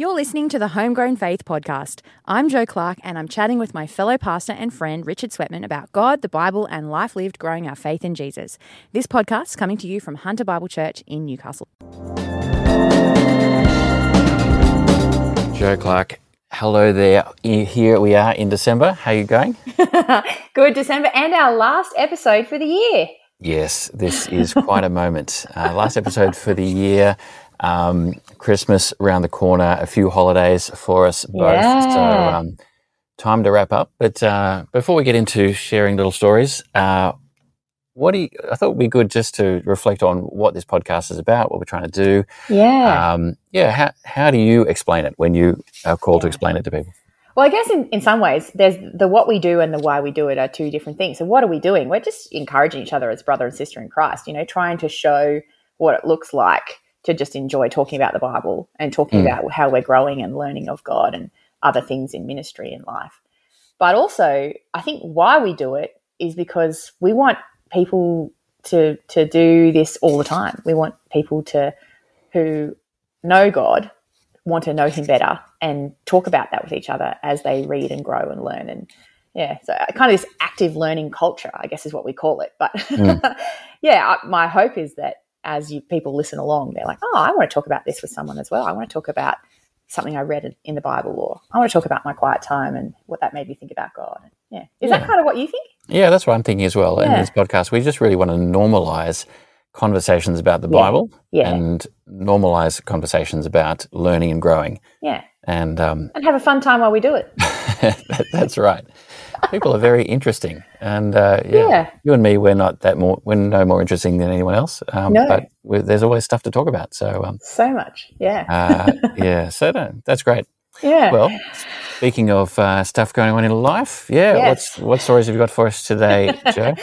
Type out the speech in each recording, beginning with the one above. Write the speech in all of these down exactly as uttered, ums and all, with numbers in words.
You're listening to the Homegrown Faith Podcast. I'm Jo Clark, and I'm chatting with my fellow pastor and friend Richard Sweatman about God, the Bible, and life lived growing our faith in Jesus. This podcast's coming to you from Hunter Bible Church in Newcastle. Jo Clark, hello there. Here we are in December. How are you going? Good, December, and our last episode for the year. Yes, this is quite a moment. Uh, last episode for the year. Um, Christmas around the corner, a few holidays for us both. Yeah. So um, time to wrap up. But uh, before we get into sharing little stories, uh, what do you, I thought it would be good just to reflect on what this podcast is about, what we're trying to do. Yeah. Um, yeah. How, how do you explain it when you are called yeah. to explain it to people? Well, I guess in, in some ways, there's the what we do and the why we do it are two different things. So what are we doing? We're just encouraging each other as brother and sister in Christ, you know, trying to show what it looks like to just enjoy talking about the Bible and talking mm. about how we're growing and learning of God and other things in ministry and life. But also, I think why we do it is because we want people to to do this all the time. We want people to who know God, want to know him better, and talk about that with each other as they read and grow and learn. And yeah, so kind of this active learning culture, I guess, is what we call it. But mm. yeah, I, my hope is that as you people listen along, they're like, oh, I want to talk about this with someone as well. I want to talk about something I read in the Bible, or I want to talk about my quiet time and what that made me think about God. Yeah. Is yeah. that kind of what you think? Yeah, that's what I'm thinking as well. Yeah. In this podcast, we just really want to normalize conversations about the yeah. Bible yeah. and normalize conversations about learning and growing. Yeah. And um, and have a fun time while we do it. that, that's right. People are very interesting, and uh, yeah, yeah, you and me, we're not that more, we're no more interesting than anyone else. Um, no. But we're, there's always stuff to talk about. So um, so much, yeah, uh, yeah. So no, that's great. Yeah. Well, speaking of uh, stuff going on in life, yeah, yes. what's what stories have you got for us today, Jo?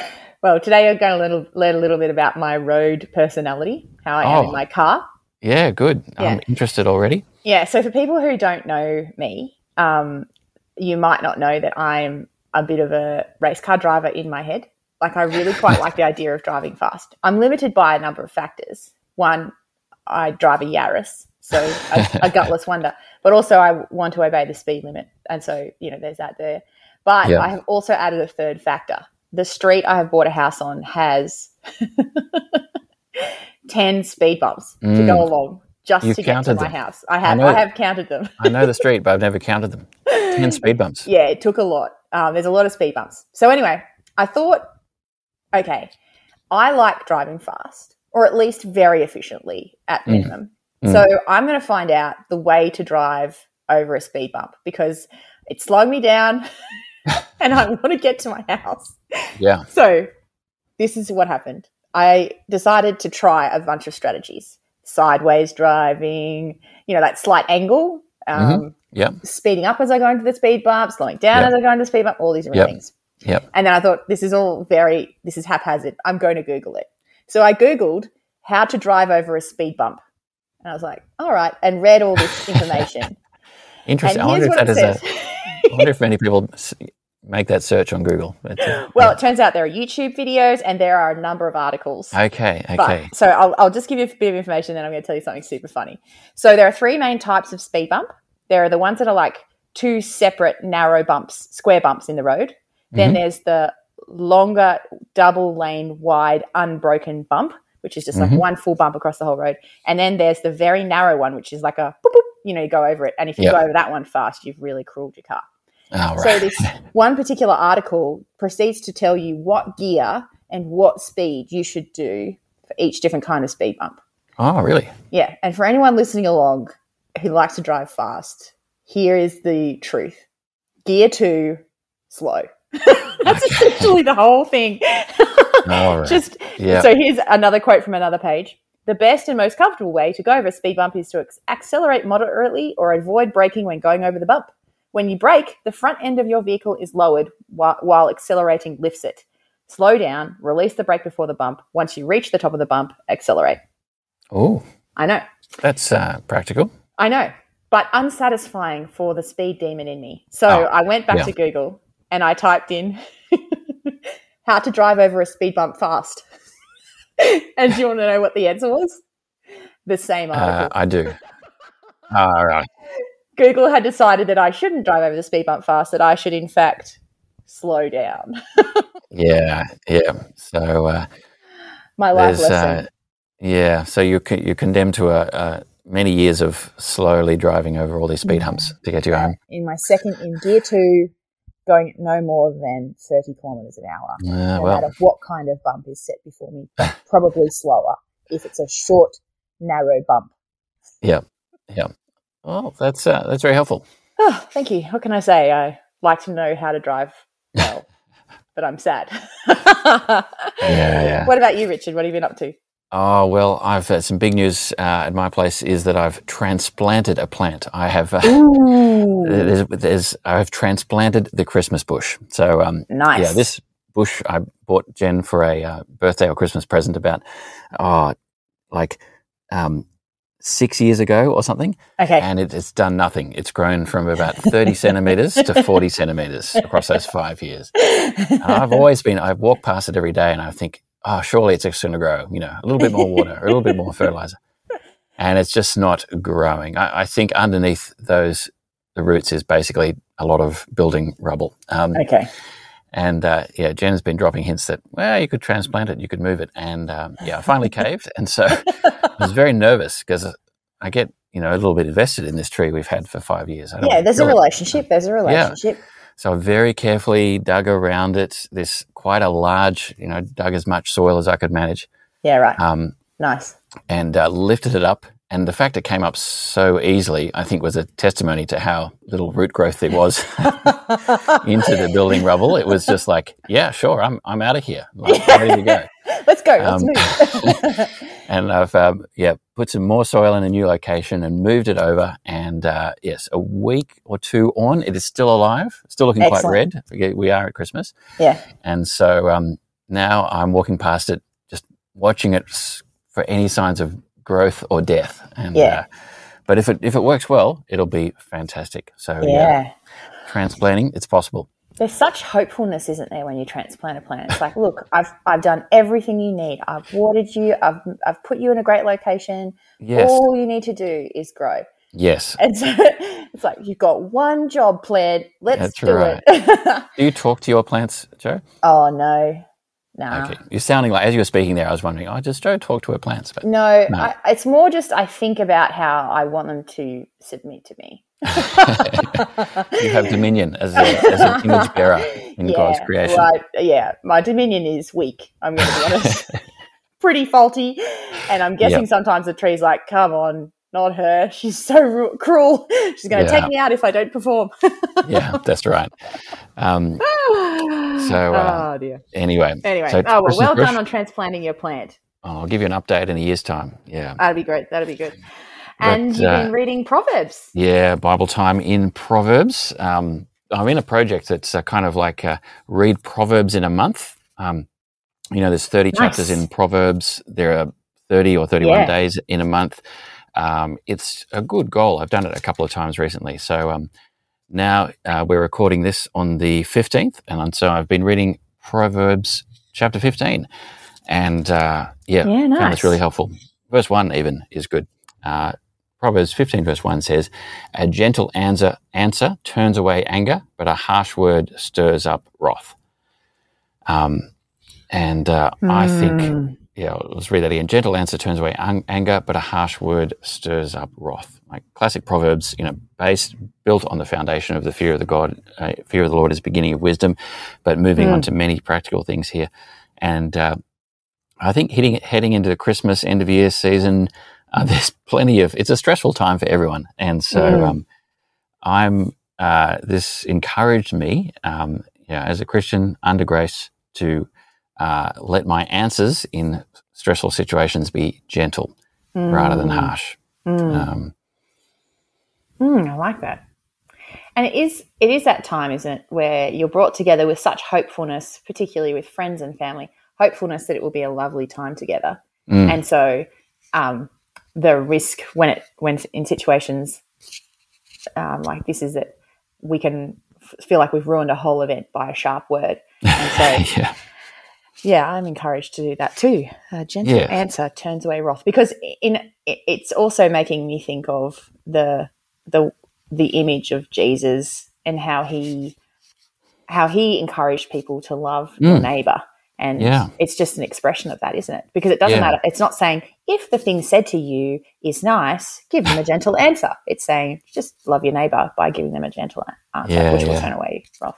Well, today I'm going to learn, learn a little bit about my road personality, how I oh. am in my car. Yeah, good. Yeah. I'm interested already. Yeah. So for people who don't know me, um, you might not know that I'm a bit of a race car driver in my head. Like, I really quite like the idea of driving fast. I'm limited by a number of factors. One, I drive a Yaris, so a, a gutless wonder. But also, I want to obey the speed limit, and so, you know, there's that there. But yeah. I have also added a third factor. The street I have bought a house on has ten speed bumps mm. to go along just You've to get to my them. house. I have. I, know, I have counted them. I know the street, but I've never counted them. ten speed bumps. Yeah, it took a lot. Um, there's a lot of speed bumps. So anyway, I thought, okay, I like driving fast, or at least very efficiently at minimum. Mm. Mm. So I'm going to find out the way to drive over a speed bump, because it's slowing me down and I want to get to my house. Yeah. So this is what happened. I decided to try a bunch of strategies: sideways driving, you know, that slight angle. Um, mm-hmm. Yeah. Speeding up as I go into the speed bump, slowing down yep. as I go into the speed bump, all these different yep. things. Yeah. And then I thought, this is all very, this is haphazard. I'm going to Google it. So I Googled how to drive over a speed bump. And I was like, all right, and read all this information. Interesting. And I wonder, if that is a, I wonder if many people make that search on Google. But, uh, well, yeah. it turns out there are YouTube videos and there are a number of articles. Okay, okay. But, so I'll, I'll just give you a bit of information, then I'm going to tell you something super funny. So there are three main types of speed bump. There are the ones that are like two separate narrow bumps, square bumps in the road. Then mm-hmm. there's the longer double lane wide unbroken bump, which is just mm-hmm. like one full bump across the whole road. And then there's the very narrow one, which is like a boop, boop, you know, you go over it. And if you yep. go over that one fast, you've really crueled your car. Oh, right. So this one particular article proceeds to tell you what gear and what speed you should do for each different kind of speed bump. Oh, really? Yeah. And for anyone listening along who likes to drive fast, here is the truth. Gear two, slow. That's okay. essentially the whole thing. All right. Just yep. So here's another quote from another page. The best and most comfortable way to go over a speed bump is to accelerate moderately or avoid braking when going over the bump. When you brake, the front end of your vehicle is lowered while, while accelerating lifts it. Slow down, release the brake before the bump. Once you reach the top of the bump, accelerate. Oh. I know. That's uh, practical. I know, but unsatisfying for the speed demon in me. So oh, I went back yeah. to Google and I typed in how to drive over a speed bump fast. And do you want to know what the answer was? The same article. Uh, I do. All right. Google had decided that I shouldn't drive over the speed bump fast, that I should, in fact, slow down. yeah, yeah. So uh, my life lesson. Uh, yeah, so you're, you're condemned to a, a many years of slowly driving over all these speed humps to get you home. In my second, in gear two, going no more than thirty kilometres an hour, uh, no well. matter what kind of bump is set before me, probably slower if it's a short, narrow bump. Yeah, yeah. Well, that's uh, that's very helpful. Oh, thank you. What can I say? I like to know how to drive well, but I'm sad. yeah, yeah. What about you, Richard? What have you been up to? Oh, well, I've uh, some big news uh, at my place is that I've transplanted a plant. I have uh, there's, there's, I've transplanted the Christmas bush. So um, nice. Yeah, this bush I bought Jen for a uh, birthday or Christmas present about, oh, like um, six years ago or something. Okay. And it, it's done nothing. It's grown from about thirty centimetres to forty centimetres across those five years. And I've always been, I've walked past it every day and I think, oh, surely it's going to grow, you know, a little bit more water, a little bit more fertilizer. And it's just not growing. I, I think underneath those, the roots is basically a lot of building rubble. Um, okay. And, uh, yeah, Jen's been dropping hints that, well, you could transplant it, you could move it. And, um, yeah, I finally caved. And so I was very nervous because I get, you know, a little bit invested in this tree we've had for five years. I don't yeah, there's a relationship. It. There's a relationship. Yeah. So I very carefully dug around it. This quite a large, you know, dug as much soil as I could manage. Yeah, right. Um, nice. And uh, lifted it up. And the fact it came up so easily, I think, was a testimony to how little root growth there was into the building rubble. It was just like, yeah, sure, I'm I'm out of here. Like, I'm ready to go. Let's go. Um, let's move. And I've um, yeah put some more soil in a new location and moved it over. And uh, yes, a week or two on, it is still alive, still looking Excellent. Quite red. We are at Christmas. Yeah. And so um, now I'm walking past it, just watching it for any signs of growth or death. And, yeah. Uh, but if it if it works well, it'll be fantastic. So yeah, uh, transplanting, it's possible. There's such hopefulness, isn't there, when you transplant a plant? It's like, look, I've I've done everything you need. I've watered you. I've I've put you in a great location. Yes. All you need to do is grow. Yes. And so it's like you've got one job, plant. Let's That's do right. it. Do you talk to your plants, Joe? Oh no, no. Nah. Okay, you're sounding like as you were speaking there, I was wondering, oh, does Joe talk to her plants? But no, no. I, it's more just I think about how I want them to submit to me. You have dominion as, a, as an image bearer in yeah, God's creation. Well, I, yeah, my dominion is weak, I'm going to be honest. Pretty faulty. And I'm guessing yep. sometimes the tree's like, come on, not her. She's so ru- cruel. She's going to yeah. take me out if I don't perform. Yeah, that's right. Um, so, uh, oh, dear. Anyway. Anyway, so oh, well, well done on transplanting your plant. Oh, I'll give you an update in a year's time. Yeah. That'd be great. That'd be good. But, and you've been uh, reading Proverbs. Yeah, Bible time in Proverbs. Um, I'm in a project that's uh, kind of like uh, read Proverbs in a month. Um, you know, there's thirty nice. Chapters in Proverbs. There are thirty or thirty-one yeah. days in a month. Um, it's a good goal. I've done it a couple of times recently. So um, now uh, we're recording this on the fifteenth, and so I've been reading Proverbs chapter fifteen. And, uh, yeah, yeah nice. Found this really helpful. Verse one even is good. Uh Proverbs fifteen verse one says, a gentle answer, answer turns away anger, but a harsh word stirs up wrath. Um, and uh, mm. I think, yeah, let's read that again. Gentle answer turns away un- anger, but a harsh word stirs up wrath. Like classic Proverbs, you know, based, built on the foundation of the fear of the God, uh, fear of the Lord is the beginning of wisdom, but moving mm. on to many practical things here. And uh, I think hitting, heading into the Christmas end of year season, Uh, there's plenty of, it's a stressful time for everyone. And so mm. um, I'm, uh, this encouraged me, um, yeah, as a Christian under grace to uh, let my answers in stressful situations be gentle mm. rather than harsh. Mm. Um, mm, I like that. And it is, it is that time, isn't it, where you're brought together with such hopefulness, particularly with friends and family, hopefulness that it will be a lovely time together. Mm. And so, um, the risk when it when in situations um, like this is that we can f- feel like we've ruined a whole event by a sharp word. And so, yeah. yeah, I'm encouraged to do that too. A gentle yeah. answer turns away wrath, because in it's also making me think of the the the image of Jesus and how he how he encouraged people to love mm. their neighbour. And yeah. it's just an expression of that, isn't it? Because it doesn't yeah. matter. It's not saying, if the thing said to you is nice, give them a gentle answer. It's saying, just love your neighbour by giving them a gentle answer, yeah, which yeah. will turn away from.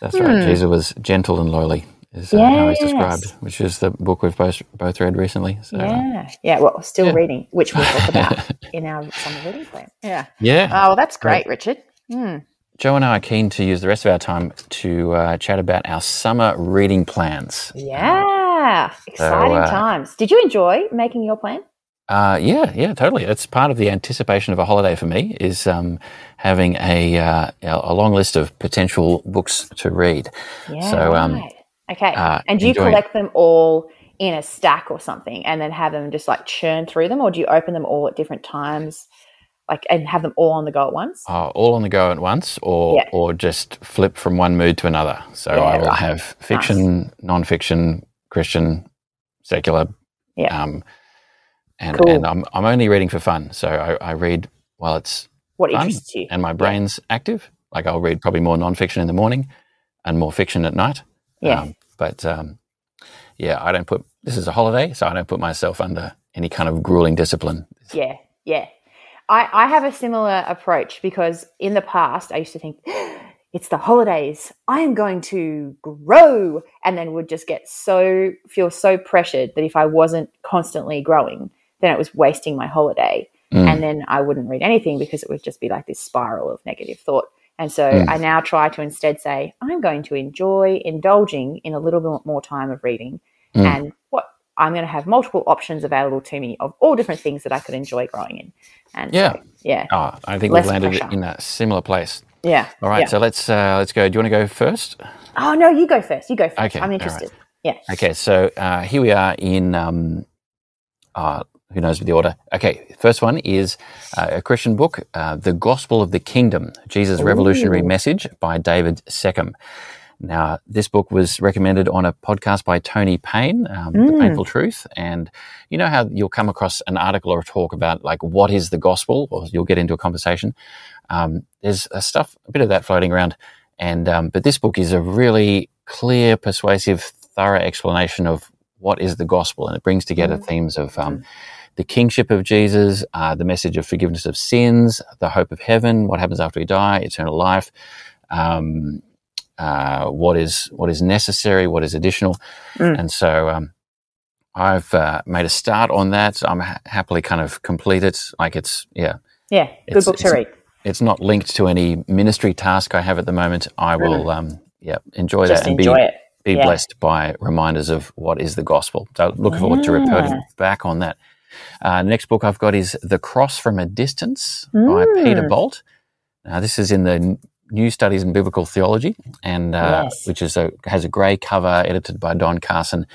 That's mm. right. Jesus was gentle and lowly is uh, yes. how he's described, which is the book we've both, both read recently. So, yeah. Yeah, well, still yeah. reading, which we'll talk about in our summer reading plan. Yeah. Yeah. Oh, well, that's great, great. Richard. Mm. Joe and I are keen to use the rest of our time to uh, chat about our summer reading plans. Yeah, um, exciting so, uh, times. Did you enjoy making your plan? Uh, yeah, yeah, totally. It's part of the anticipation of a holiday for me is um, having a uh, a long list of potential books to read. Yeah, so, um, right. Okay. Uh, and do you collect it. them all in a stack or something and then have them just like churn through them, or do you open them all at different times? Like, and have them all on the go at once? Oh, all on the go at once, or yeah. or just flip from one mood to another. So yeah, I will right. have fiction, nice. non-fiction, Christian, secular, yeah, um, and cool. and I'm I'm only reading for fun. So I, I read while it's what fun interests you, and my brain's yeah. active. Like I'll read probably more non-fiction in the morning, and more fiction at night. Yeah, um, but um, yeah, I don't put this is a holiday, so I don't put myself under any kind of grueling discipline. Yeah, yeah. I, I have a similar approach because in the past I used to think, it's the holidays, I am going to grow, and then would just get so feel so pressured that if I wasn't constantly growing, then it was wasting my holiday. Mm. And then I wouldn't read anything because it would just be like this spiral of negative thought. And so mm. I now try to instead say, I'm going to enjoy indulging in a little bit more time of reading mm. and what I'm going to have multiple options available to me of all different things that I could enjoy growing in. And yeah. So, yeah. Oh, I think Less we've landed pressure. in a similar place. Yeah. All right. Yeah. So let's uh, let's go. Do you want to go first? Oh, no, you go first. You go first. Okay. I'm interested. Right. Yeah. Okay. So uh, here we are in, um, uh, who knows the order. Okay. First one is uh, a Christian book, uh, The Gospel of the Kingdom, Jesus' Ooh. Revolutionary Message by David Seckham. Now, this book was recommended on a podcast by Tony Payne, um, mm. The Painful Truth. And you know how you'll come across an article or a talk about, like, what is the gospel? Or you'll get into a conversation. Um, there's a stuff, a bit of that floating around. And um, but this book is a really clear, persuasive, thorough explanation of what is the gospel. And it brings together mm. themes of um, the kingship of Jesus, uh, the message of forgiveness of sins, the hope of heaven, what happens after we die, eternal life, um Uh, what is what is necessary, what is additional. Mm. And so um, I've uh, made a start on that. I'm ha- happily kind of complete it. Like it's, yeah. Yeah, good it's, book to it's, read. It's not linked to any ministry task I have at the moment. I will, mm. um, yeah, enjoy Just that and enjoy be, it. be yeah. blessed by reminders of what is the gospel. So looking yeah. forward to reporting back on that. Uh, next book I've got is The Cross from a Distance mm. by Peter Bolt. Now this is in the New Studies in Biblical Theology, and uh, yes. which is a, has a grey cover, edited by Don Carson.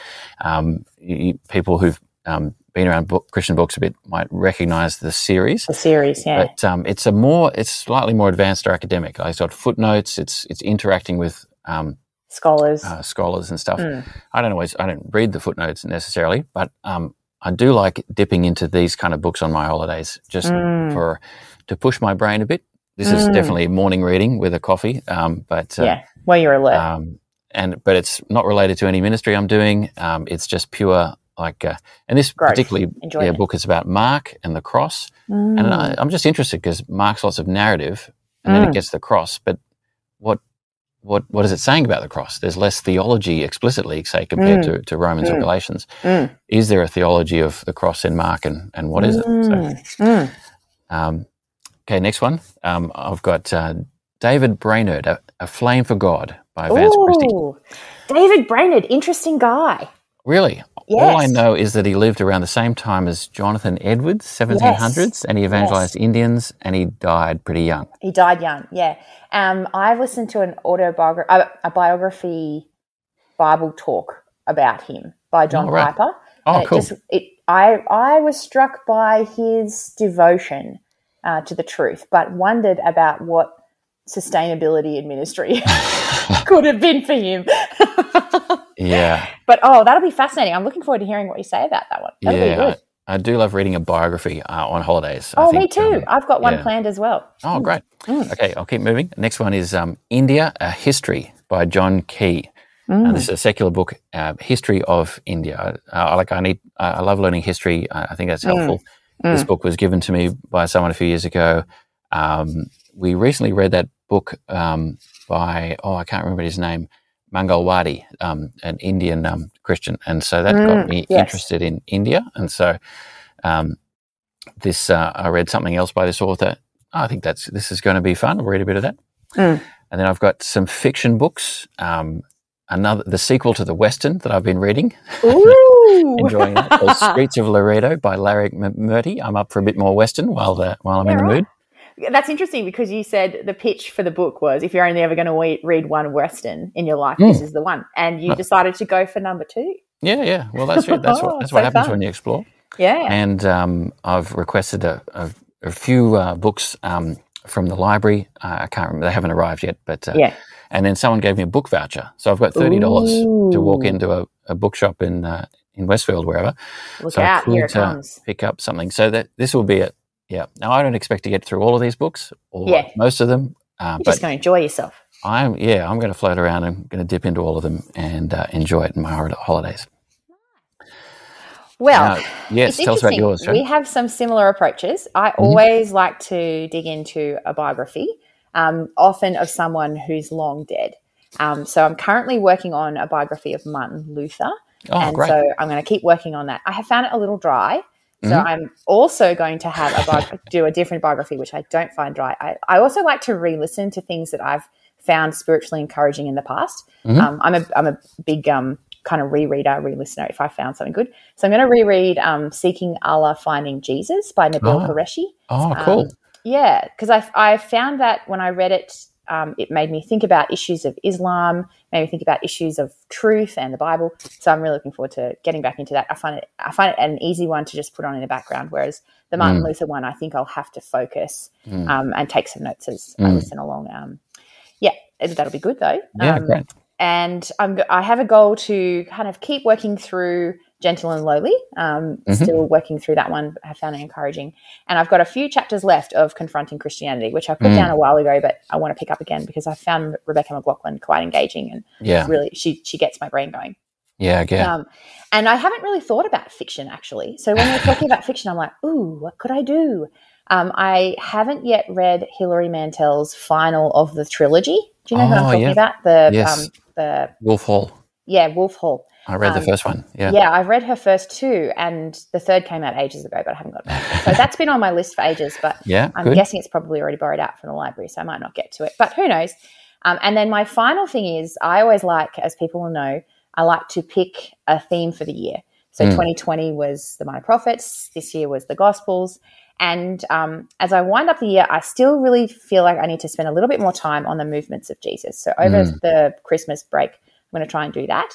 Um, you, people who've um, been around book, Christian books a bit might recognise the series. The series, yeah. But um, it's a more, it's slightly more advanced or academic. Like it's got footnotes. It's it's interacting with um, scholars, uh, scholars and stuff. Mm. I don't always, I don't read the footnotes necessarily, but um, I do like dipping into these kind of books on my holidays, just mm. for to push my brain a bit. This is mm. definitely morning reading with a coffee, um, but uh, yeah, well, you're alert. Um, and but it's not related to any ministry I'm doing. Um, it's just pure like, uh, and this Growth. particularly yeah, book is about Mark and the cross. Mm. And I, I'm just interested because Mark's lots of narrative, and mm. then it gets the cross. But what what what is it saying about the cross? There's less theology explicitly, say, compared mm. to, to Romans mm. or Galatians. Mm. Is there a theology of the cross in Mark, and and what is mm. it? So, mm. um, Okay, next one. Um, I've got uh, David Brainerd, a, a Flame for God by Vance Ooh, Christie. David Brainerd, interesting guy. Really? Yes. All I know is that he lived around the same time as Jonathan Edwards, seventeen hundreds, yes. and he evangelized yes. Indians, and he died pretty young. He died young, yeah. Um, I've listened to an autobiography, a, a biography Bible talk about him by John oh, right. Piper. Oh, and cool. It just, it, I, I was struck by his devotion Uh, to the truth, but wondered about what sustainability in ministry could have been for him. yeah. But, oh, that'll be fascinating. I'm looking forward to hearing what you say about that one. That'll yeah, be good. I do love reading a biography uh, on holidays. Oh, I think, me too. Um, I've got one yeah. planned as well. Oh, great. Mm. Okay, I'll keep moving. Next one is um, India, A History by John Keyh. Mm. Uh, this is a secular book, uh, History of India. Uh, like I need, uh, I love learning history. I, I think that's helpful. Mm. This mm. book was given to me by someone a few years ago. Um, we recently read that book um, by, oh, I can't remember his name, Mangalwadi, um, an Indian um, Christian. And so that mm. got me yes. interested in India. And so um, this, uh, I read something else by this author. Oh, I think that's this is going to be fun. I'll read a bit of that. Mm. And then I've got some fiction books. Um, Another, the sequel to the Western that I've been reading. Ooh. Enjoying that. The Streets of Laredo by Larry McMurtry. I'm up for a bit more Western while the, while I'm yeah, in the right. mood. That's interesting because you said the pitch for the book was if you're only ever going to we- read one Western in your life, mm. this is the one. And you decided to go for number two. Yeah, yeah. Well, that's it. That's oh, what, that's so what happens fun. When you explore. Yeah. And um, I've requested a, a, a few uh, books um, from the library. Uh, I can't remember. They haven't arrived yet, but uh, yeah. And then someone gave me a book voucher. So I've got thirty dollars Ooh. To walk into a, a bookshop in uh, in Westfield, wherever. Look so out, I could, here it comes. Uh, pick up something. So that this will be it. Yeah. Now, I don't expect to get through all of these books or yeah. most of them. Uh, You're but just going to enjoy yourself. I'm Yeah, I'm going to float around. I'm going to dip into all of them and uh, enjoy it in my holidays. Well, uh, yes, tell us about yours. Right? We have some similar approaches. I mm-hmm. always like to dig into a biography. Um, often of someone who's long dead. Um, so I'm currently working on a biography of Martin Luther. Oh, and great. So I'm going to keep working on that. I have found it a little dry. So mm-hmm. I'm also going to have a bi- do a different biography, which I don't find dry. I, I also like to re-listen to things that I've found spiritually encouraging in the past. Mm-hmm. Um, I'm a I'm a big um, kind of rereader, re-listener if I found something good. So I'm going to reread um, Seeking Allah, Finding Jesus by Nabeel Qureshi. Oh, oh cool. Um, Yeah, because I, I found that when I read it, um, it made me think about issues of Islam, made me think about issues of truth and the Bible. So I'm really looking forward to getting back into that. I find it I find it an easy one to just put on in the background, whereas the Martin mm. Luther one, I think I'll have to focus mm. um, and take some notes as mm. I listen along. Um, yeah, that'll be good though. Yeah, um, great. And I'm, I have a goal to kind of keep working through Gentle and Lowly, um, mm-hmm. still working through that one. I found it encouraging. And I've got a few chapters left of Confronting Christianity, which I put mm. down a while ago, but I want to pick up again because I found Rebecca McLaughlin quite engaging and yeah. really she she gets my brain going. Yeah, again. Um, and I haven't really thought about fiction, actually. So when we're talking about fiction, I'm like, ooh, what could I do? Um, I haven't yet read Hilary Mantel's final of the trilogy. Do you know oh, what I'm talking yeah. about? The yes. um, the Wolf Hall. Yeah, Wolf Hall. I read um, the first one. Yeah, yeah, I've read her first two, and the third came out ages ago, but I haven't got it. So that's been on my list for ages, but yeah, I'm good. guessing it's probably already borrowed out from the library, so I might not get to it. But who knows? Um, and then my final thing is, I always like, as people will know, I like to pick a theme for the year. So mm. twenty twenty was the Minor Prophets. This year was the Gospels. And um, as I wind up the year, I still really feel like I need to spend a little bit more time on the movements of Jesus. So over mm. the Christmas break, I'm going to try and do that.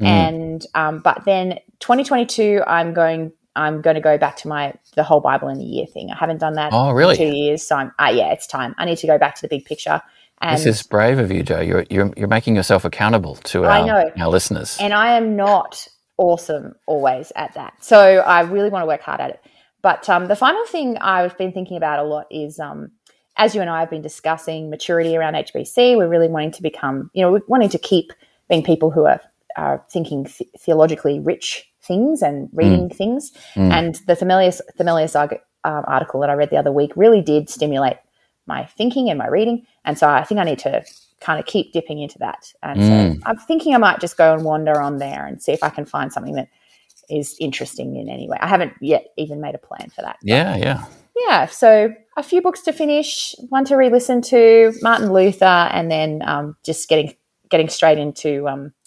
Mm. And um, but then twenty twenty-two, I'm going. I'm going to go back to my the whole Bible in a year thing. I haven't done that. Oh, really? In two years. So I'm, uh, yeah, it's time. I need to go back to the big picture. And this is brave of you, Joe. You're you're you're making yourself accountable to our, our listeners. And I am not awesome always at that. So I really want to work hard at it. But um, the final thing I've been thinking about a lot is, um, as you and I have been discussing, maturity around H B C. We're really wanting to become, you know, we're wanting to keep being people who are. Uh, thinking th- theologically rich things and reading mm. things. Mm. And the Themelius, Themelius uh, article that I read the other week really did stimulate my thinking and my reading. And so I think I need to kind of keep dipping into that. And mm. so I'm thinking I might just go and wander on there and see if I can find something that is interesting in any way. I haven't yet even made a plan for that. Yeah, yeah. Yeah, so a few books to finish, one to re-listen to, Martin Luther, and then um, just getting getting straight into um, –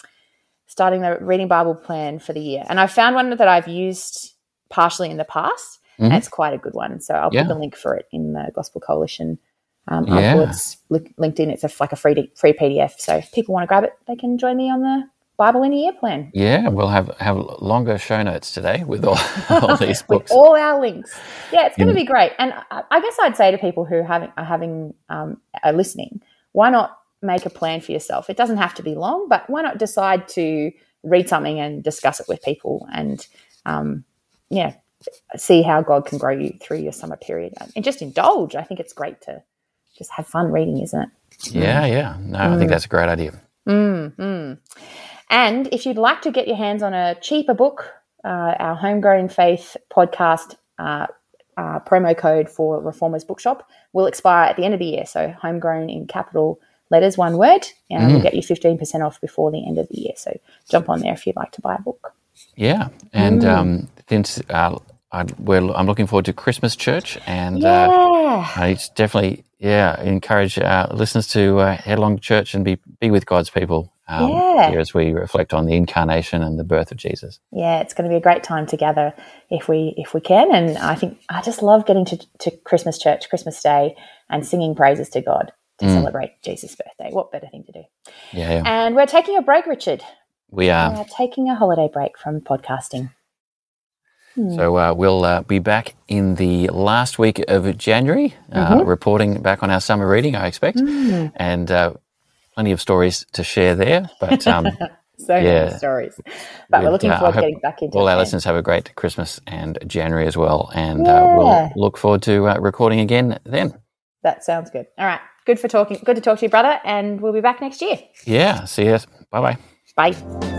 starting the reading Bible plan for the year. And I found one that I've used partially in the past, mm-hmm. and it's quite a good one. So I'll yeah. put the link for it in the Gospel Coalition. Um, yeah. Afterwards, LinkedIn, it's a, like a free free P D F. So if people want to grab it, they can join me on the Bible in a Year plan. Yeah, we'll have, have longer show notes today with all, all these books. With all our links. Yeah, it's going to yeah. be great. And I, I guess I'd say to people who having, are, having, um, are listening, why not make a plan for yourself? It doesn't have to be long, but why not decide to read something and discuss it with people and um yeah see how God can grow you through your summer period and just indulge. I think it's great to just have fun reading, isn't it? Yeah, yeah. No, mm. I think that's a great idea. Mm, mm. And if you'd like to get your hands on a cheaper book, uh, our Homegrown Faith podcast uh, uh, promo code for Reformers Bookshop will expire at the end of the year. So Homegrown in capital letters, one word, and mm. we'll get you fifteen percent off before the end of the year. So jump on there if you'd like to buy a book. Yeah, and mm. um, since uh, I, well, I'm looking forward to Christmas Church, and yeah. uh, I definitely yeah encourage uh, listeners to uh, head along to church and be be with God's people um, yeah. here as we reflect on the incarnation and the birth of Jesus. Yeah, it's going to be a great time together if we if we can, and I think I just love getting to, to Christmas Church, Christmas Day, and singing praises to God to mm. celebrate Jesus' birthday. What better thing to do? Yeah, yeah. And we're taking a break, Richard. We are. We are taking a holiday break from podcasting. Hmm. So uh, we'll uh, be back in the last week of January, uh, mm-hmm. reporting back on our summer reading, I expect, mm. and uh, plenty of stories to share there. But um, so yeah, many stories. But we're looking uh, forward to getting back into it. All our listeners have a great Christmas and January as well, and yeah. uh, we'll look forward to uh, recording again then. That sounds good. All right, good for talking. Good to talk to you, brother, and we'll be back next year. Yeah, see you. Bye bye. Bye.